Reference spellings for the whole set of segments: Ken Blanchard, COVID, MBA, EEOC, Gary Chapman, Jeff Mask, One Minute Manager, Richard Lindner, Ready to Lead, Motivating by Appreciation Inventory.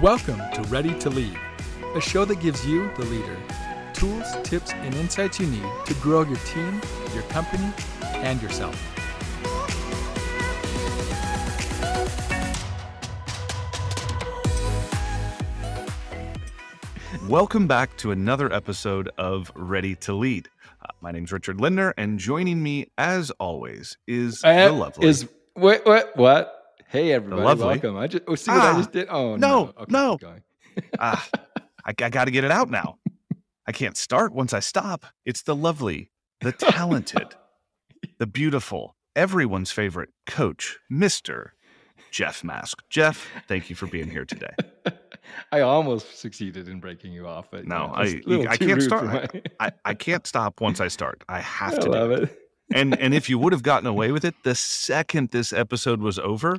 Welcome to Ready to Lead, a show that gives you, the leader, tools, tips, and insights you need to grow your team, your company, and yourself. Welcome back to another episode of Ready to Lead. My name's Richard Lindner, and joining me, as always, is the lovely. What? Hey, everybody, welcome. I just did. Oh no, no! Okay, no. I got to get it out now. I can't start once I stop. It's the lovely, the talented, the beautiful, everyone's favorite coach, Mr. Jeff Mask. Jeff, thank you for being here today. I almost succeeded in breaking you off, but no, I can't start. I can't stop once I start. I have to. I love it. And if you would have gotten away with it, the second this episode was over,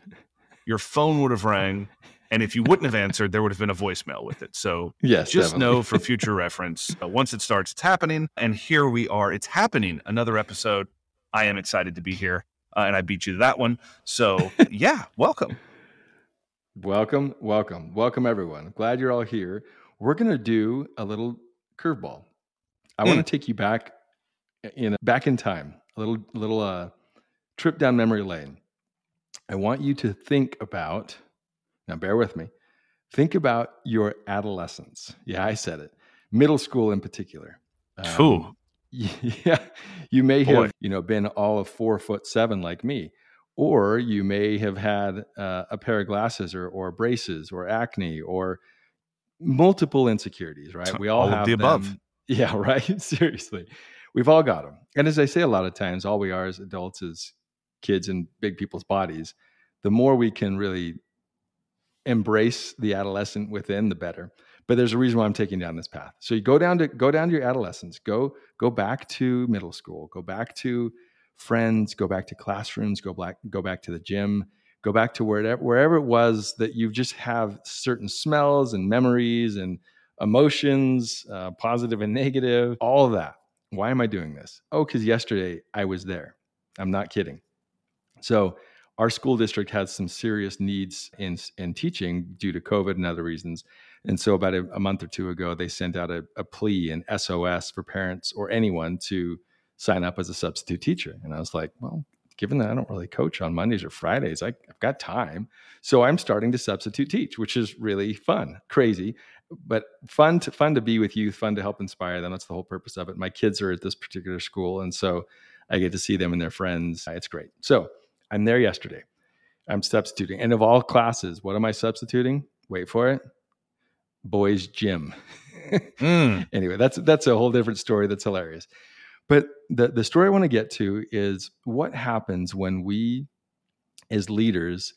your phone would have rang. And if you wouldn't have answered, there would have been a voicemail with it. So yes, just definitely. Know for future reference, once it starts, it's happening. And here we are. It's happening. Another episode. I am excited to be here. And I beat you to that one. So yeah, welcome. Welcome, everyone. I'm glad you're all here. We're going to do a little curveball. I want to take you back in time. A little trip down memory lane. I want you to think about, now bear with me, think about your adolescence. Yeah, I said it. Middle school in particular. Yeah, you may have, been all of 4'7" like me, or you may have had a pair of glasses or braces or acne or multiple insecurities, right? We all have the above. Yeah, right? Seriously. We've all got them. And as I say, a lot of times, all we are as adults is kids in big people's bodies. The more we can really embrace the adolescent within, the better. But there's a reason why I'm taking down this path. So you go down to your adolescence, go back to middle school, go back to friends, go back to classrooms, go back to the gym, go back to wherever it was that you just have certain smells and memories and emotions, positive and negative, all of that. Why am I doing this? Oh, because yesterday I was there. I'm not kidding. So our school district has some serious needs in teaching due to COVID and other reasons. And so about a month or two ago, they sent out a plea, an SOS for parents or anyone to sign up as a substitute teacher. And I was like, well, given that I don't really coach on Mondays or Fridays, I've got time. So I'm starting to substitute teach, which is really fun, crazy. But fun to be with youth, fun to help inspire them. That's the whole purpose of it. My kids are at this particular school, and so I get to see them and their friends. It's great. So I'm there yesterday. I'm substituting. And of all classes, what am I substituting? Wait for it. Boys' gym. Anyway, that's a whole different story. That's hilarious. But the story I want to get to is what happens when we, as leaders,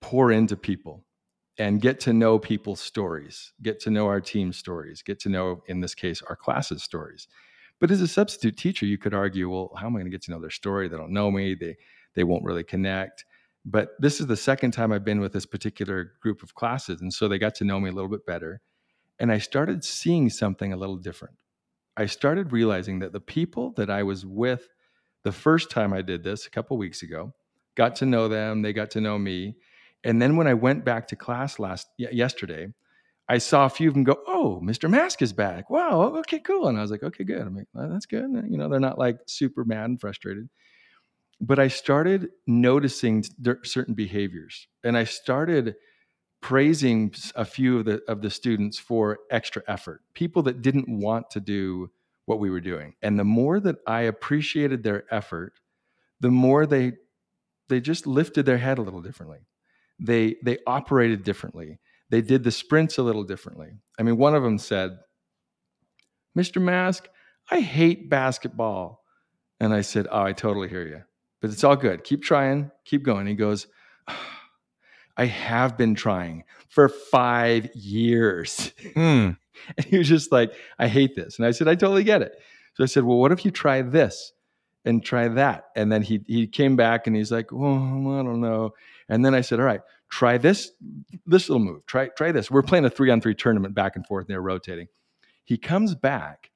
pour into people. And get to know people's stories, get to know our team's stories, get to know, in this case, our class's stories. But as a substitute teacher, you could argue, well, how am I going to get to know their story? They don't know me. They won't really connect. But this is the second time I've been with this particular group of classes. And so they got to know me a little bit better. And I started seeing something a little different. I started realizing that the people that I was with the first time I did this a couple of weeks ago, got to know them, they got to know me. And then when I went back to class yesterday, I saw a few of them go, oh, Mr. Mask is back. Wow, okay, cool. And I was like, okay, good. I'm like, well, that's good. They're not like super mad and frustrated. But I started noticing certain behaviors. And I started praising a few of the students for extra effort, people that didn't want to do what we were doing. And the more that I appreciated their effort, the more they just lifted their head a little differently. They operated differently. They did the sprints a little differently. I mean, one of them said, Mr. Mask, I hate basketball. And I said, oh, I totally hear you. But it's all good. Keep trying. Keep going. He goes, I have been trying for 5 years. And he was just like, I hate this. And I said, I totally get it. So I said, well, what if you try this? And try that. And then he came back and he's like, oh, I don't know. And then I said, all right, try this little move. Try this. We're playing a 3-on-3 tournament back and forth. And they're rotating. He comes back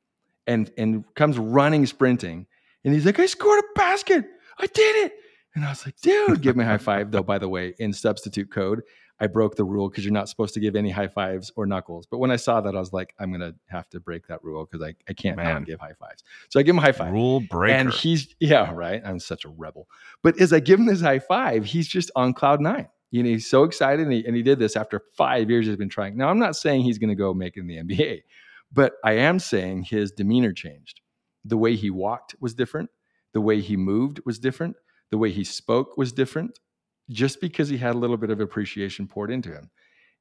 and comes running, sprinting. And he's like, I scored a basket. I did it. And I was like, dude, give me a high five. Though, by the way, in substitute code, I broke the rule because you're not supposed to give any high fives or knuckles. But when I saw that, I was like, I'm going to have to break that rule because I can't not give high fives. So I give him a high five. Rule breaker. And he's, yeah, right. I'm such a rebel. But as I give him this high five, he's just on cloud nine. You know, he's so excited. And he did this after 5 years he's been trying. Now, I'm not saying he's going to go make it in the MBA, but I am saying his demeanor changed. The way he walked was different. The way he moved was different. The way he spoke was different, just because he had a little bit of appreciation poured into him.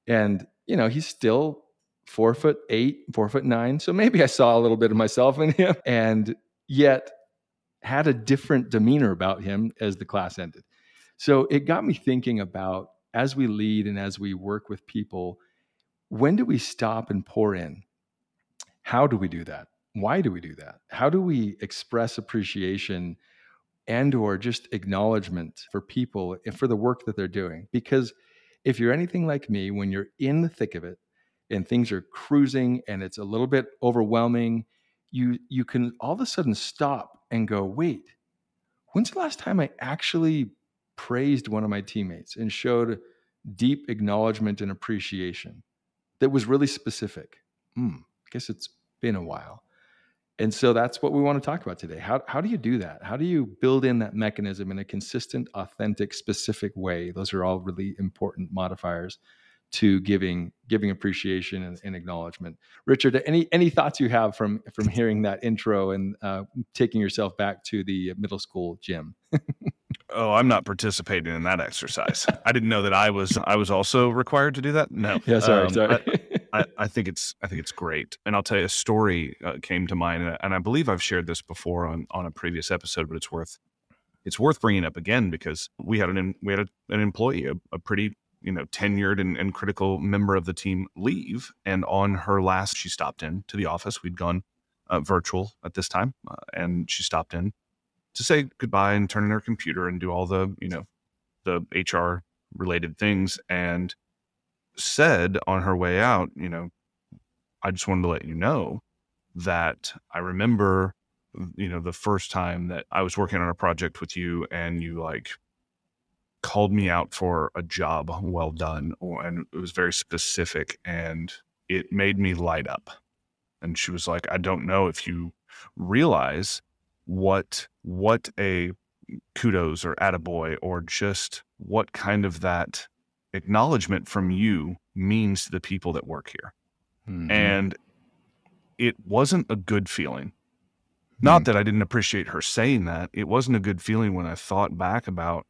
And, you know, he's still 4'8", 4'9". So maybe I saw a little bit of myself in him, and yet had a different demeanor about him as the class ended. So it got me thinking about, as we lead and as we work with people, when do we stop and pour in? How do we do that? Why do we do that? How do we express appreciation and or just acknowledgement for people and for the work that they're doing? Because if you're anything like me, when you're in the thick of it and things are cruising and it's a little bit overwhelming, you can all of a sudden stop and go, wait, when's the last time I actually praised one of my teammates and showed deep acknowledgement and appreciation that was really specific? I guess it's been a while. And so that's what we want to talk about today. How do you do that? How do you build in that mechanism in a consistent, authentic, specific way? Those are all really important modifiers to giving appreciation and acknowledgement. Richard, any thoughts you have from hearing that intro and taking yourself back to the middle school gym? Oh, I'm not participating in that exercise. I didn't know that I was also required to do that. No. Yeah, sorry. I think it's great. And I'll tell you a story came to mind, and I believe I've shared this before on a previous episode, but it's worth bringing up again, because we had an employee, a pretty, you know, tenured and critical member of the team leave. And on her last, she stopped in to the office. We'd gone virtual at this time, and she stopped in to say goodbye and turn in her computer and do all the, you know, the HR related things, and said on her way out, you know, I just wanted to let you know that I remember, you know, the first time that I was working on a project with you and you like called me out for a job well done, and it was very specific and it made me light up. And she was like, I don't know if you realize what a kudos or attaboy or just what kind of that acknowledgement from you means to the people that work here. Mm-hmm. And it wasn't a good feeling. Not that I didn't appreciate her saying that. It wasn't a good feeling when I thought back about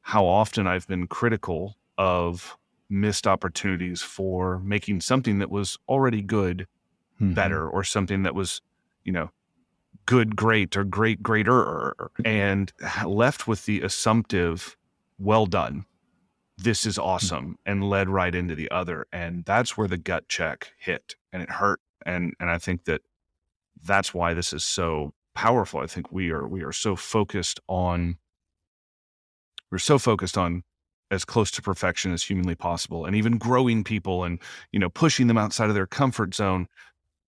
how often I've been critical of missed opportunities for making something that was already good, better, or something that was, you know, good, great, or great, greater, and left with the assumptive, well done. This is awesome, and led right into the other. And that's where the gut check hit, and it hurt. And I think that's why this is so powerful. I think we are so focused on as close to perfection as humanly possible, and even growing people and, you know, pushing them outside of their comfort zone,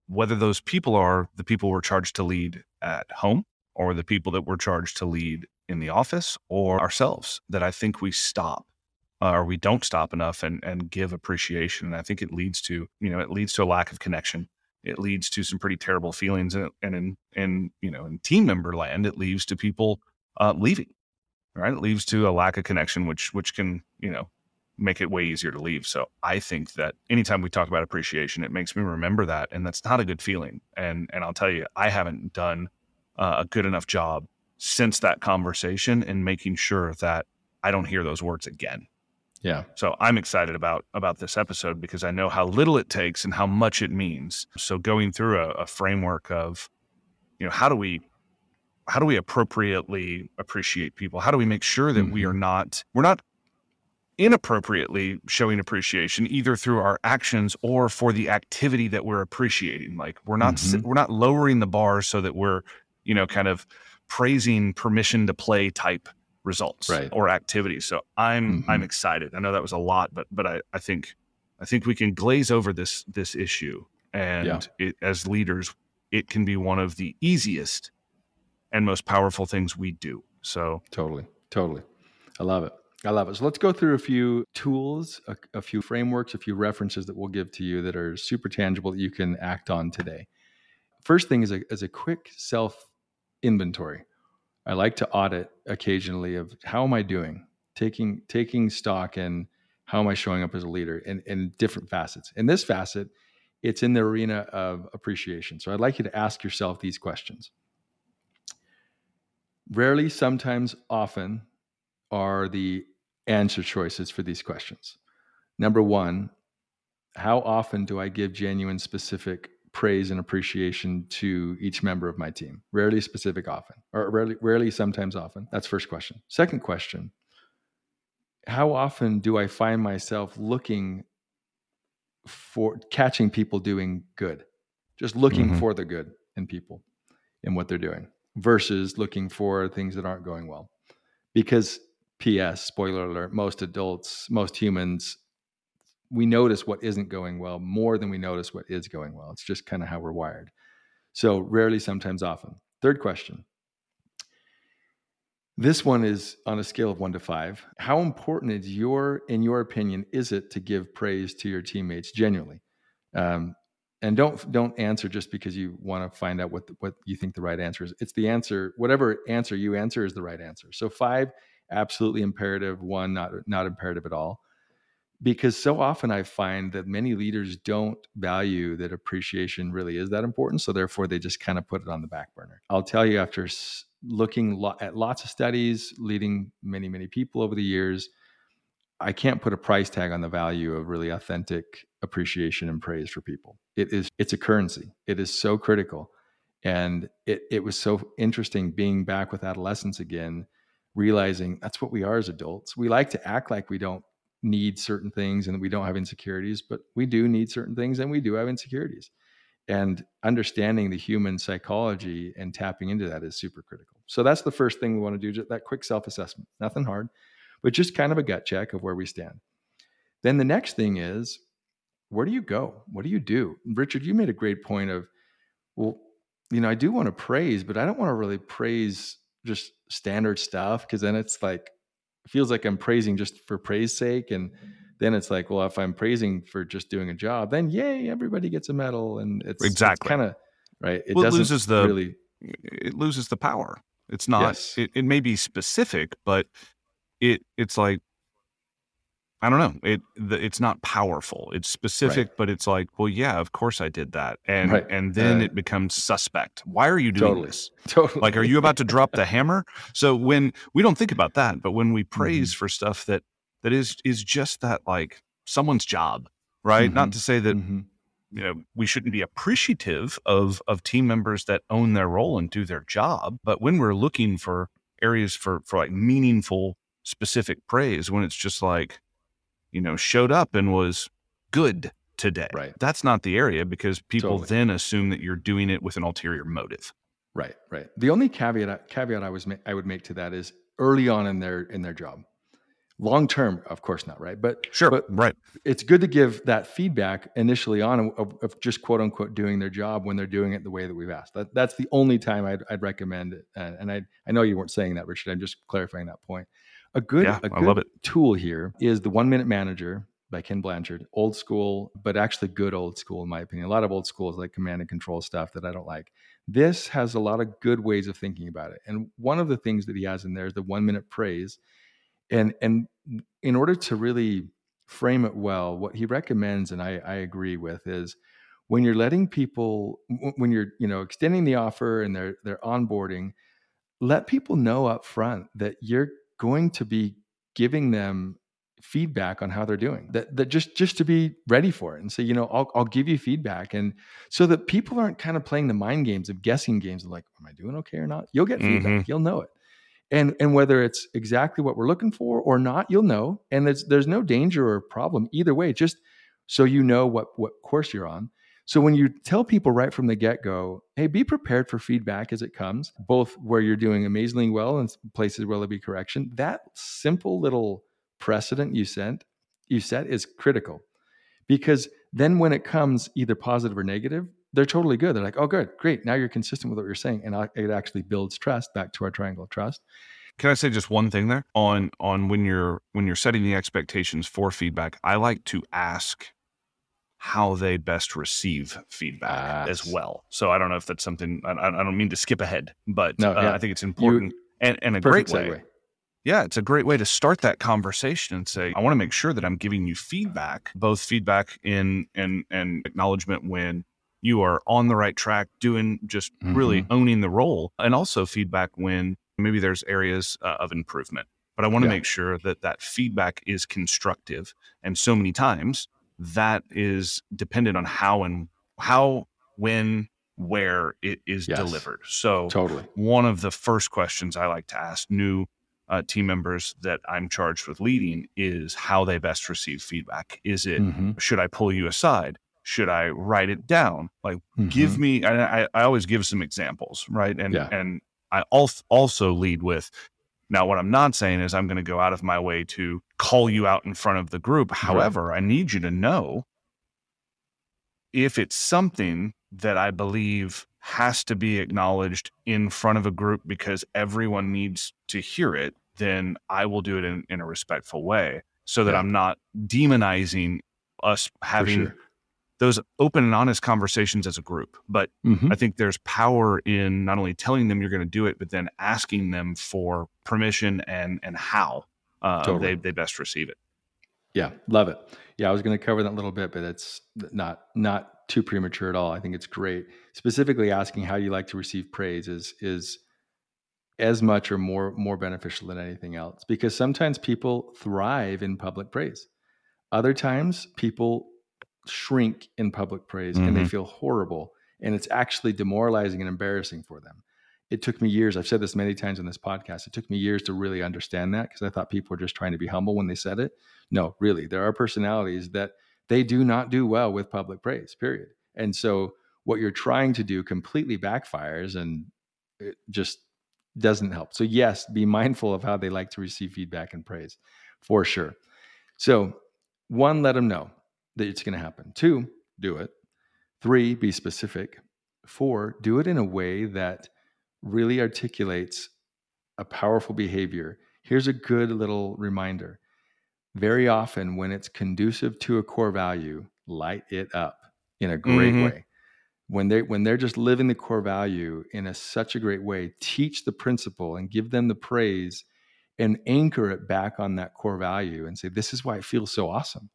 whether those people are the people we're charged to lead at home or the people that we're charged to lead in the office or ourselves, that I think we stop. Or we don't stop enough and give appreciation. And I think it leads to, you know, a lack of connection. It leads to some pretty terrible feelings. And you know, in team member land, it leads to people leaving, right? It leads to a lack of connection, which can, you know, make it way easier to leave. So I think that anytime we talk about appreciation, it makes me remember that. And that's not a good feeling. And I'll tell you, I haven't done a good enough job since that conversation in making sure that I don't hear those words again. Yeah. So I'm excited about this episode because I know how little it takes and how much it means. So going through a framework of, you know, how do we appropriately appreciate people? How do we make sure that we're not inappropriately showing appreciation either through our actions or for the activity that we're appreciating? Like we're not lowering the bar so that we're, you know, kind of praising permission to play type results, right, or activities. So I'm excited. I know that was a lot, but I think we can glaze over this issue. And it, as leaders, it can be one of the easiest and most powerful things we do. So totally. I love it. I love it. So let's go through a few tools, a few frameworks, a few references that we'll give to you that are super tangible that you can act on today. First thing is a quick self-inventory. I like to audit occasionally of how am I doing, taking stock in how am I showing up as a leader in different facets. In this facet, it's in the arena of appreciation. So I'd like you to ask yourself these questions. Rarely, sometimes, often are the answer choices for these questions. Number one, how often do I give genuine, specific praise and appreciation to each member of my team? Rarely, specific, often, or rarely, sometimes, often. That's first question. Second question, how often do I find myself looking for catching people doing good, just looking for the good in people and what they're doing versus looking for things that aren't going well? Because P.S., spoiler alert, most adults, most humans, we notice what isn't going well more than we notice what is going well. It's just kind of how we're wired. So rarely, sometimes, often. Third question. This one is on a scale of 1 to 5. How important is in your opinion, is it to give praise to your teammates genuinely? And don't answer just because you want to find out what you think the right answer is. It's the answer, whatever answer you answer is the right answer. So 5, absolutely imperative. 1, not imperative at all. Because so often I find that many leaders don't value that appreciation really is that important. So therefore they just kind of put it on the back burner. I'll tell you, after looking at lots of studies, leading many, many people over the years, I can't put a price tag on the value of really authentic appreciation and praise for people. It's a currency. It is so critical. And it was so interesting being back with adolescents again, realizing that's what we are as adults. We like to act like we don't need certain things and we don't have insecurities, but we do need certain things and we do have insecurities. And understanding the human psychology and tapping into that is super critical. So that's the first thing we want to do, just that quick self-assessment. Nothing hard, but just kind of a gut check of where we stand. Then the next thing is, where do you go? What do you do? Richard, you made a great point of, I do want to praise, but I don't want to really praise just standard stuff, because then it's like, it feels like I'm praising just for praise sake. And then it's like, well, if I'm praising for just doing a job, then yay, everybody gets a medal. And it's kind of right. It loses the power. It's not, yes. It may be specific, but it's like, I don't know. It's not powerful. It's specific, right. But it's like, well, yeah, of course I did that. And right. And then it becomes suspect. Why are you doing this? Totally. Like, are you about to drop the hammer? So when we don't think about that, but when we praise for stuff that is just that, like someone's job, right? Not to say that we shouldn't be appreciative of team members that own their role and do their job, but when we're looking for areas for like meaningful, specific praise, when it's just like, showed up and was good today. Right. That's not the area, because people then assume that you're doing it with an ulterior motive. Right. Right. The only caveat I would make to that is early on in their job. Long term, of course not. Right. But sure. But right. It's good to give that feedback initially on of just quote unquote doing their job when they're doing it the way that we've asked. That's the only time I'd recommend it. And I know you weren't saying that, Richard. I'm just clarifying that point. A good tool here is the 1 Minute Manager by Ken Blanchard. Old school, but actually good old school, in my opinion. A lot of old school is like command and control stuff that I don't like. This has a lot of good ways of thinking about it. And one of the things that he has in there is the 1 minute praise. And in order to really frame it well, what he recommends, and I agree with, is when you're letting people, when you're, extending the offer and they're onboarding, let people know up front that you're going to be giving them feedback on how they're doing, that just to be ready for it and say, I'll give you feedback. And so that people aren't kind of playing the mind games of guessing games of like, am I doing okay or not? You'll get feedback. You'll know it. And whether it's exactly what we're looking for or not, you'll know. And there's no danger or problem either way, just so what course you're on. So when you tell people right from the get-go, hey, be prepared for feedback as it comes, both where you're doing amazingly well and places where there'll be correction, that simple little precedent you set is critical. Because then when it comes either positive or negative, they're totally good. They're like, oh, good, great. Now you're consistent with what you're saying. And it actually builds trust, back to our triangle of trust. Can I say just one thing there on when you're setting the expectations for feedback? I like to ask how they best receive feedback as well. So I don't know if that's something, I don't mean to skip ahead, but I think it's important and a great way. Yeah, it's a great way to start that conversation and say, I want to make sure that I'm giving you feedback, both feedback and acknowledgement when you are on the right track, really owning the role, and also feedback when maybe there's areas of improvement. But I want to make sure that feedback is constructive. And so many times that is dependent on how, when, where it is delivered. So totally. One of the first questions I like to ask new team members that I'm charged with leading is how they best receive feedback. Is it, should I pull you aside? Should I write it down? Like, give me, and I always give some examples, right? And I also lead with, now what I'm not saying is I'm going to go out of my way to call you out in front of the group. However, I need you to know if it's something that I believe has to be acknowledged in front of a group because everyone needs to hear it, then I will do it in a respectful way so that I'm not demonizing us having those open and honest conversations as a group. But I think there's power in not only telling them you're going to do it, but then asking them for permission and how they best receive it. Yeah. Love it. Yeah. I was going to cover that a little bit, but it's not too premature at all. I think it's great. Specifically asking how you like to receive praise is as much or more beneficial than anything else, because sometimes people thrive in public praise. Other times people shrink in public praise and they feel horrible, and it's actually demoralizing and embarrassing for them. It took me years. I've said this many times on this podcast. It took me years to really understand that, because I thought people were just trying to be humble when they said it. No, really, there are personalities that they do not do well with public praise, period. And so what you're trying to do completely backfires, and it just doesn't help. So yes, be mindful of how they like to receive feedback and praise, for sure. So 1, let them know that it's going to happen. 2, do it. 3, be specific. 4, do it in a way that really articulates a powerful behavior. Here's a good little reminder. Very often when it's conducive to a core value, light it up in a great way. When they're just living the core value in such a great way, teach the principle and give them the praise and anchor it back on that core value and say, this is why it feels so awesome.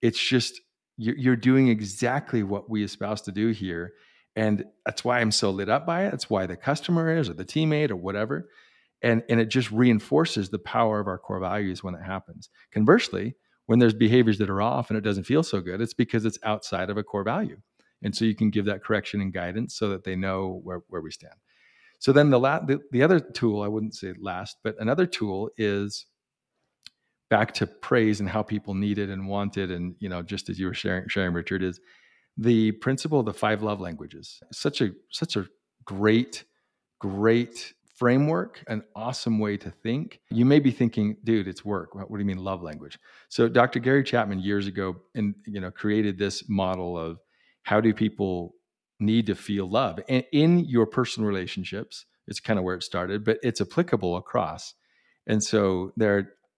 It's just, you're doing exactly what we espouse to do here. And that's why I'm so lit up by it. That's why the customer is, or the teammate, or whatever. And it just reinforces the power of our core values when it happens. Conversely, when there's behaviors that are off and it doesn't feel so good, it's because it's outside of a core value. And so you can give that correction and guidance so that they know where we stand. So then the other tool, I wouldn't say last, but another tool is back to praise and how people need it and want it. And, just as you were sharing, Richard, is the principle of the 5 love languages. Such a great framework, an awesome way to think. You may be thinking, dude, it's work. What do you mean love language? So Dr. Gary Chapman years ago created this model of how do people need to feel love. And in your personal relationships, it's kind of where it started, but it's applicable across. And so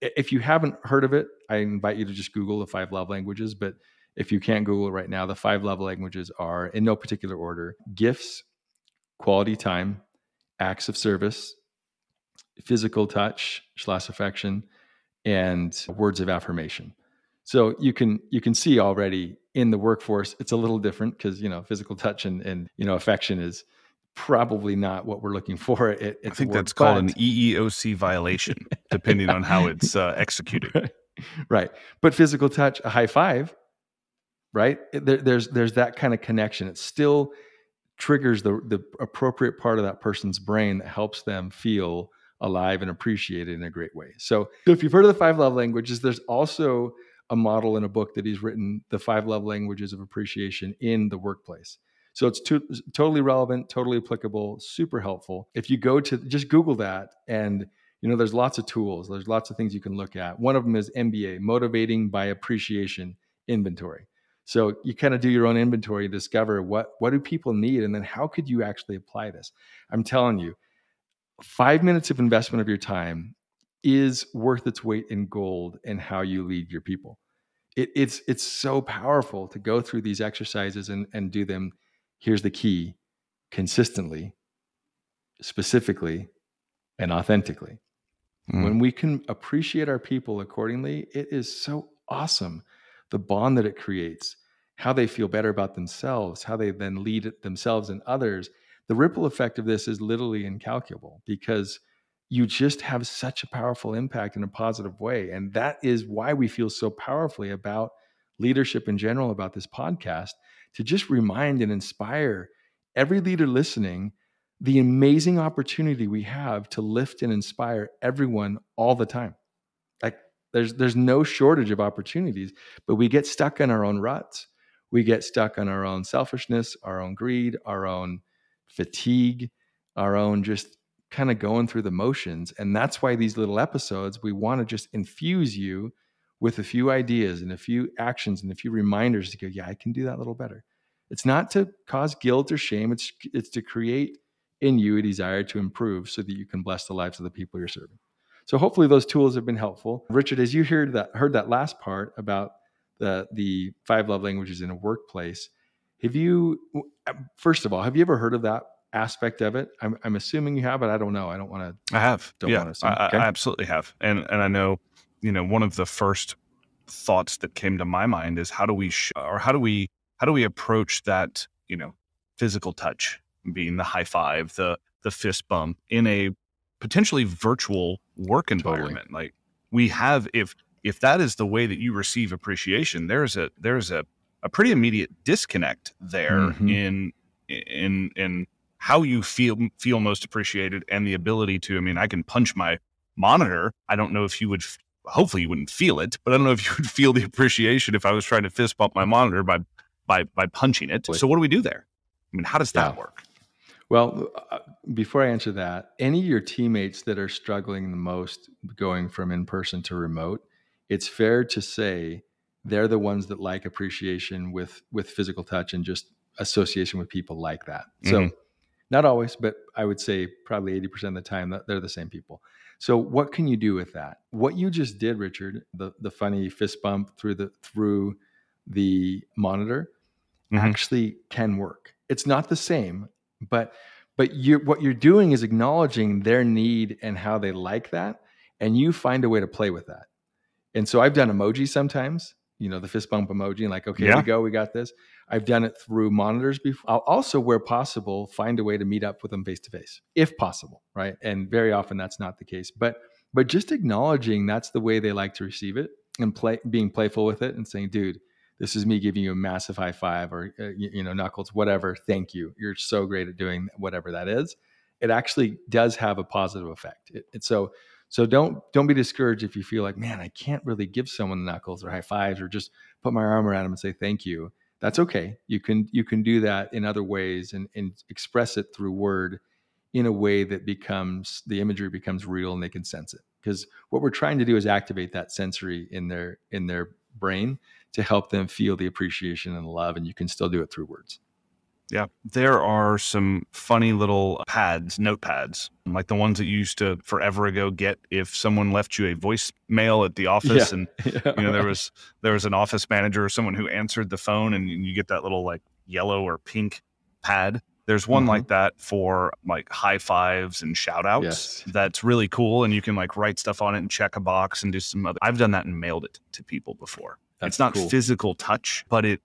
if you haven't heard of it, I invite you to just Google the 5 love languages, but if you can't Google it right now, the 5 love languages are, in no particular order, gifts, quality time, acts of service, physical touch, Schloss affection, and words of affirmation. So you can see already in the workforce, it's a little different because, physical touch and affection is probably not what we're looking for. I think that's called an EEOC violation, depending on how it's executed. Right. But physical touch, a high five, right? There's that kind of connection. It still triggers the appropriate part of that person's brain that helps them feel alive and appreciated in a great way. So if you've heard of the 5 love languages, there's also a model in a book that he's written, the 5 love languages of appreciation in the workplace. So it's totally relevant, totally applicable, super helpful. If you go to just Google that, and there's lots of tools, there's lots of things you can look at. One of them is MBA, Motivating by Appreciation Inventory. So you kind of do your own inventory, discover what do people need, and then how could you actually apply this? I'm telling you, 5 minutes of investment of your time is worth its weight in gold in how you lead your people. It's so powerful to go through these exercises and do them. Here's the key: consistently, specifically, and authentically. Mm. When we can appreciate our people accordingly, it is so awesome. The bond that it creates, how they feel better about themselves, how they then lead themselves and others. The ripple effect of this is literally incalculable, because you just have such a powerful impact in a positive way. And that is why we feel so powerfully about leadership in general, about this podcast, to just remind and inspire every leader listening the amazing opportunity we have to lift and inspire everyone all the time. Like there's no shortage of opportunities, but we get stuck in our own ruts. We get stuck on our own selfishness, our own greed, our own fatigue, our own just kind of going through the motions. And that's why these little episodes, we want to just infuse you with a few ideas and a few actions and a few reminders to go, yeah, I can do that a little better. It's not to cause guilt or shame. It's to create in you a desire to improve so that you can bless the lives of the people you're serving. So hopefully those tools have been helpful. Richard, as you heard that last part about the 5 love languages in a workplace, have you ever heard of that aspect of it? I'm assuming you have, but I don't know. I don't want to. I have. Don't want to assume. Okay? I absolutely have. And I know, one of the first thoughts that came to my mind is how do we approach that, physical touch, being the high five, the fist bump in a potentially virtual work environment. Totally. Like we have, if that is the way that you receive appreciation, there's a pretty immediate disconnect there mm-hmm. in how you feel most appreciated and the ability to, I can punch my monitor. I don't know if you would, hopefully you wouldn't feel it, but I don't know if you would feel the appreciation if I was trying to fist bump my monitor by punching it. So what do we do there? How does that work? Well, before I answer that, any of your teammates that are struggling the most going from in-person to remote, it's fair to say they're the ones that like appreciation with physical touch and just association with people like that. Mm-hmm. So not always, but I would say probably 80% of the time that they're the same people. So what can you do with that? What you just did, Richard, the funny fist bump through the monitor mm-hmm. actually can work. It's not the same, but what you're doing is acknowledging their need and how they like that, and you find a way to play with that. And so I've done emoji sometimes, the fist bump emoji, and like, okay, here we go, we got this. I've done it through monitors before. I'll also, where possible, find a way to meet up with them face to face, if possible, right? And very often that's not the case, but just acknowledging that's the way they like to receive it and being playful with it and saying, dude, this is me giving you a massive high five or, knuckles, whatever. Thank you. You're so great at doing whatever that is. It actually does have a positive effect. So don't be discouraged if you feel like, man, I can't really give someone knuckles or high fives or just put my arm around them and say, thank you. That's okay. You can do that in other ways and express it through word in a way that becomes, the imagery becomes real and they can sense it. Because what we're trying to do is activate that sensory in their brain to help them feel the appreciation and love, and you can still do it through words. Yeah. There are some funny little notepads, like the ones that you used to forever ago get if someone left you a voicemail at the office there was an office manager or someone who answered the phone and you get that little like yellow or pink pad. There's one mm-hmm. like that for like high fives and shout outs. Yes. That's really cool. And you can like write stuff on it and check a box and do some other. I've done that and mailed it to people before. That's it's not cool. Physical touch, but it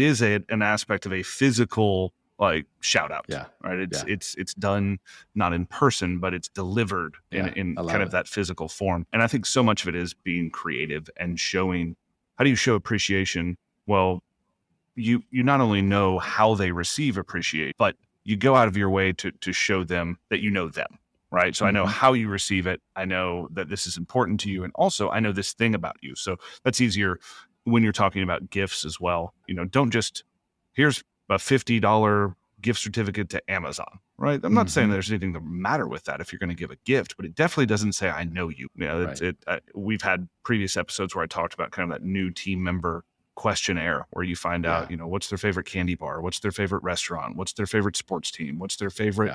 is an aspect of a physical like shout out. Yeah. Right. It's done not in person, but it's delivered in kind of that physical form. And I think so much of it is being creative and showing. How do you show appreciation? Well, you not only know how they receive appreciation, but you go out of your way to show them that you know them. Right. So mm-hmm. I know how you receive it. I know that this is important to you. And also I know this thing about you. So that's easier when you're talking about gifts as well. Don't just, here's a $50 gift certificate to Amazon. Right. I'm mm-hmm. not saying there's anything the matter with that if you're going to give a gift, but it definitely doesn't say, I know you. We've had previous episodes where I talked about kind of that new team member questionnaire where you find out, what's their favorite candy bar? What's their favorite restaurant? What's their favorite sports team? What's their favorite,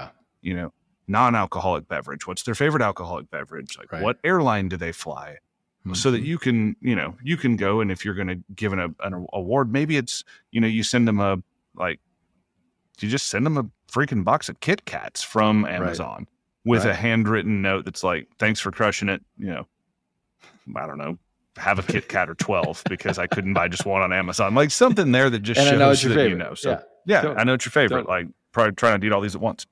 non-alcoholic beverage? What's their favorite alcoholic beverage? Like, right. What airline do they fly? Mm-hmm. So that you can, you can go, and if you're going to give an award, maybe it's, you send them a freaking box of Kit Kats from Amazon, right. with a handwritten note that's like, thanks for crushing it. I don't know, have a Kit Kat or 12 because I couldn't buy just one on Amazon. Like something there that just shows that . So yeah, I know it's your favorite. Like probably trying to eat all these at once.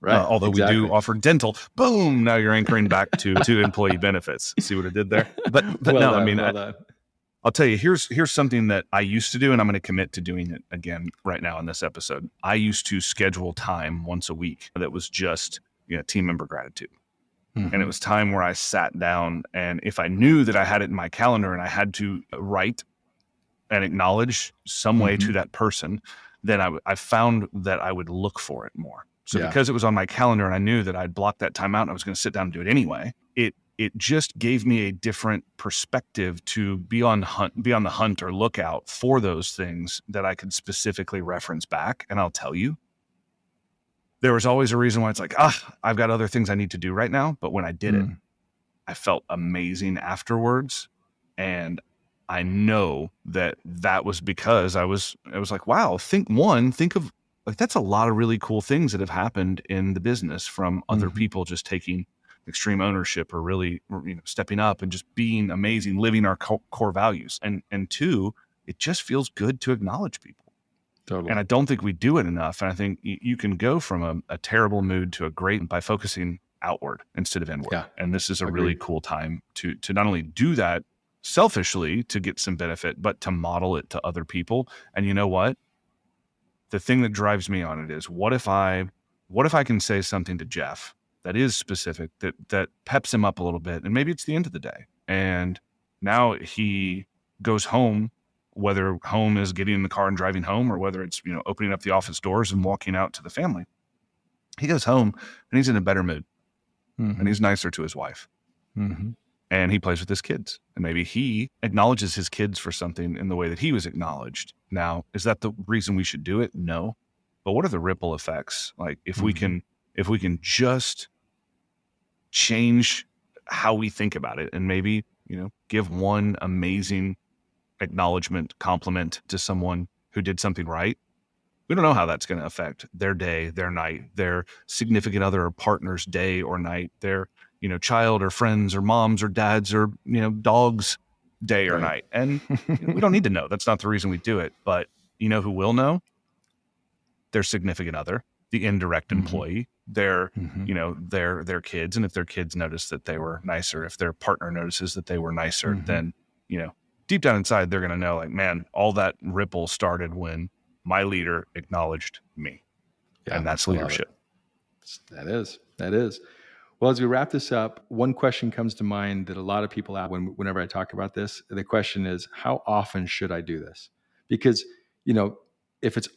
Right. Although exactly. We do offer dental. Boom. Now you're anchoring back to employee benefits. See what I did there? But well no, done, I mean, well I'll tell you, here's something that I used to do, and I'm going to commit to doing it again right now in this episode. I used to schedule time once a week that was just, team member gratitude. Mm-hmm. And it was time where I sat down, and if I knew that I had it in my calendar and I had to write and acknowledge some way to that person, then I found that I would look for it more. So because it was on my calendar and I knew that I'd blocked that time out and I was going to sit down and do it anyway, it just gave me a different perspective to be on the hunt or lookout for those things that I could specifically reference back. And I'll tell you, there was always a reason why it's like, I've got other things I need to do right now. But when I did it, I felt amazing afterwards. And I know that was because it was like, wow, think of, like, that's a lot of really cool things that have happened in the business from other people just taking extreme ownership or really, stepping up and just being amazing, living our core values. And two, it just feels good to acknowledge people. Totally. And I don't think we do it enough. And I think you can go from a terrible mood to a great by focusing outward instead of inward. Yeah. And this is a really cool time to not only do that selfishly to get some benefit, but to model it to other people. And you know what? The thing that drives me on it is, what if I can say something to Jeff that is specific, that peps him up a little bit, and maybe it's the end of the day. And now he goes home, whether home is getting in the car and driving home, or whether it's, opening up the office doors and walking out to the family. He goes home and he's in a better mood and he's nicer to his wife and he plays with his kids, and maybe he acknowledges his kids for something in the way that he was acknowledged. Now, is that the reason we should do it? No. But what are the ripple effects? Like if we can just change how we think about it, and maybe, give one amazing acknowledgement, compliment to someone who did something right. We don't know how that's going to affect their day, their night, their significant other or partner's day or night, their, child or friends or moms or dads or, dogs day or night. And we don't need to know. That's not the reason we do it. But you know who will know? Their significant other, the indirect employee, their, their kids. And if their kids notice that they were nicer, if their partner notices that they were nicer, then, deep down inside, they're going to know, like, man, all that ripple started when my leader acknowledged me. Yeah, and that's leadership. That is. Well, as we wrap this up, one question comes to mind that a lot of people ask whenever I talk about this. The question is, how often should I do this? Because, if it's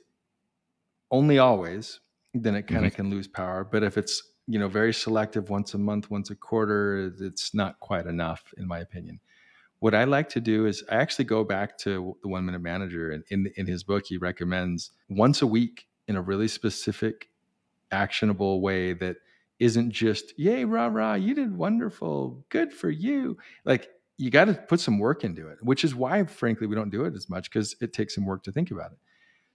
only always, then it kind of can lose power. But if it's, very selective, once a month, once a quarter, it's not quite enough, in my opinion. What I like to do is I actually go back to the 1 Minute Manager, and in his book, he recommends once a week in a really specific, actionable way that isn't just, yay, rah, rah, you did wonderful, good for you. Like, you got to put some work into it, which is why, frankly, we don't do it as much, because it takes some work to think about it.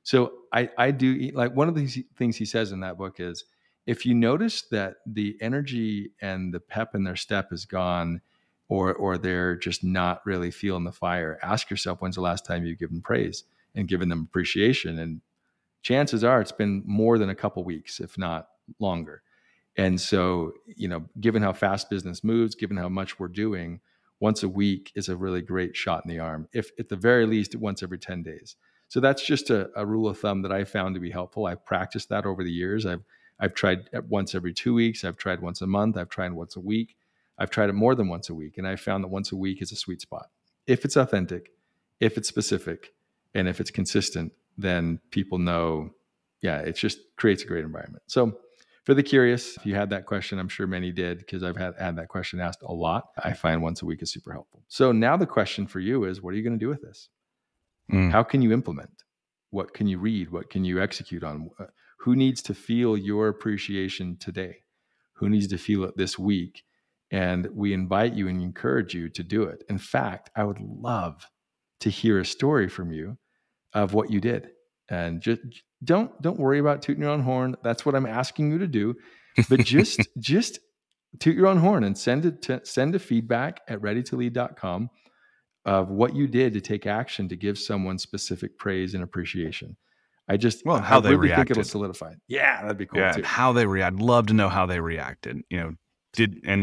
So I do, like, one of the things he says in that book is, if you notice that the energy and the pep in their step is gone, or they're just not really feeling the fire, ask yourself, when's the last time you've given praise and given them appreciation? And chances are it's been more than a couple weeks, if not longer. And so, given how fast business moves, given how much we're doing, once a week is a really great shot in the arm, if at the very least once every 10 days. So that's just a rule of thumb that I found to be helpful. I've practiced that over the years. I've tried once every 2 weeks. I've tried once a month. I've tried once a week. I've tried it more than once a week, and I found that once a week is a sweet spot. If it's authentic, if it's specific, and if it's consistent, then people know, it just creates a great environment. So for the curious, if you had that question, I'm sure many did, because I've had that question asked a lot. I find once a week is super helpful. So now the question for you is, what are you going to do with this? How can you implement? What can you read? What can you execute on? Who needs to feel your appreciation today? who needs to feel it this week. And we invite you and encourage you to do it. In fact, I would love to hear a story from you of what you did. And just don't worry about tooting your own horn. That's what I'm asking you to do. But just toot your own horn and send a feedback at readytolead.com of what you did to take action to give someone specific praise and appreciation. How they really reacted. Think it'll solidify. Yeah, that'd be cool too. How they react. I'd love to know how they reacted. You know,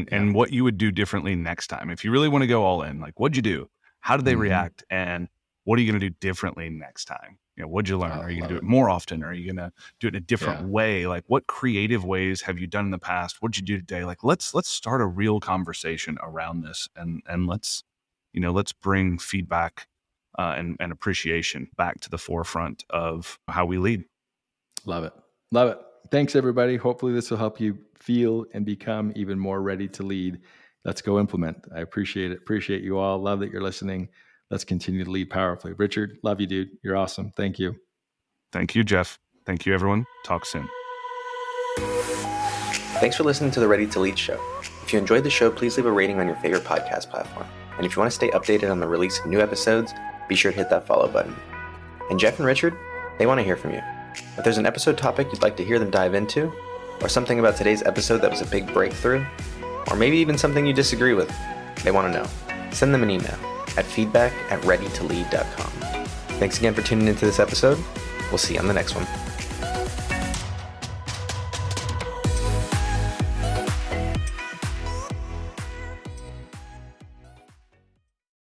and what you would do differently next time. If you really want to go all in, like, what'd you do? How did they react? And what are you going to do differently next time? You know, what'd you learn? Are you going to do it more often? Are you going to do it in a different way? Like, what creative ways have you done in the past? What'd you do today? Like, let's start a real conversation around this, and let's bring feedback and appreciation back to the forefront of how we lead. Love it. Thanks, everybody. Hopefully this will help you feel and become even more ready to lead. Let's go implement. I appreciate it. Appreciate you all. Love that you're listening. Let's continue to lead powerfully. Richard, love you, dude. You're awesome. Thank you. Thank you, Jeff. Thank you, everyone. Talk soon. Thanks for listening to the Ready to Lead show. If you enjoyed the show, please leave a rating on your favorite podcast platform. And if you want to stay updated on the release of new episodes, be sure to hit that follow button. And Jeff and Richard, they want to hear from you. If there's an episode topic you'd like to hear them dive into, or something about today's episode that was a big breakthrough, or maybe even something you disagree with, they want to know. Send them an email at feedback@readytolead.com. Thanks again for tuning into this episode. We'll see you on the next one.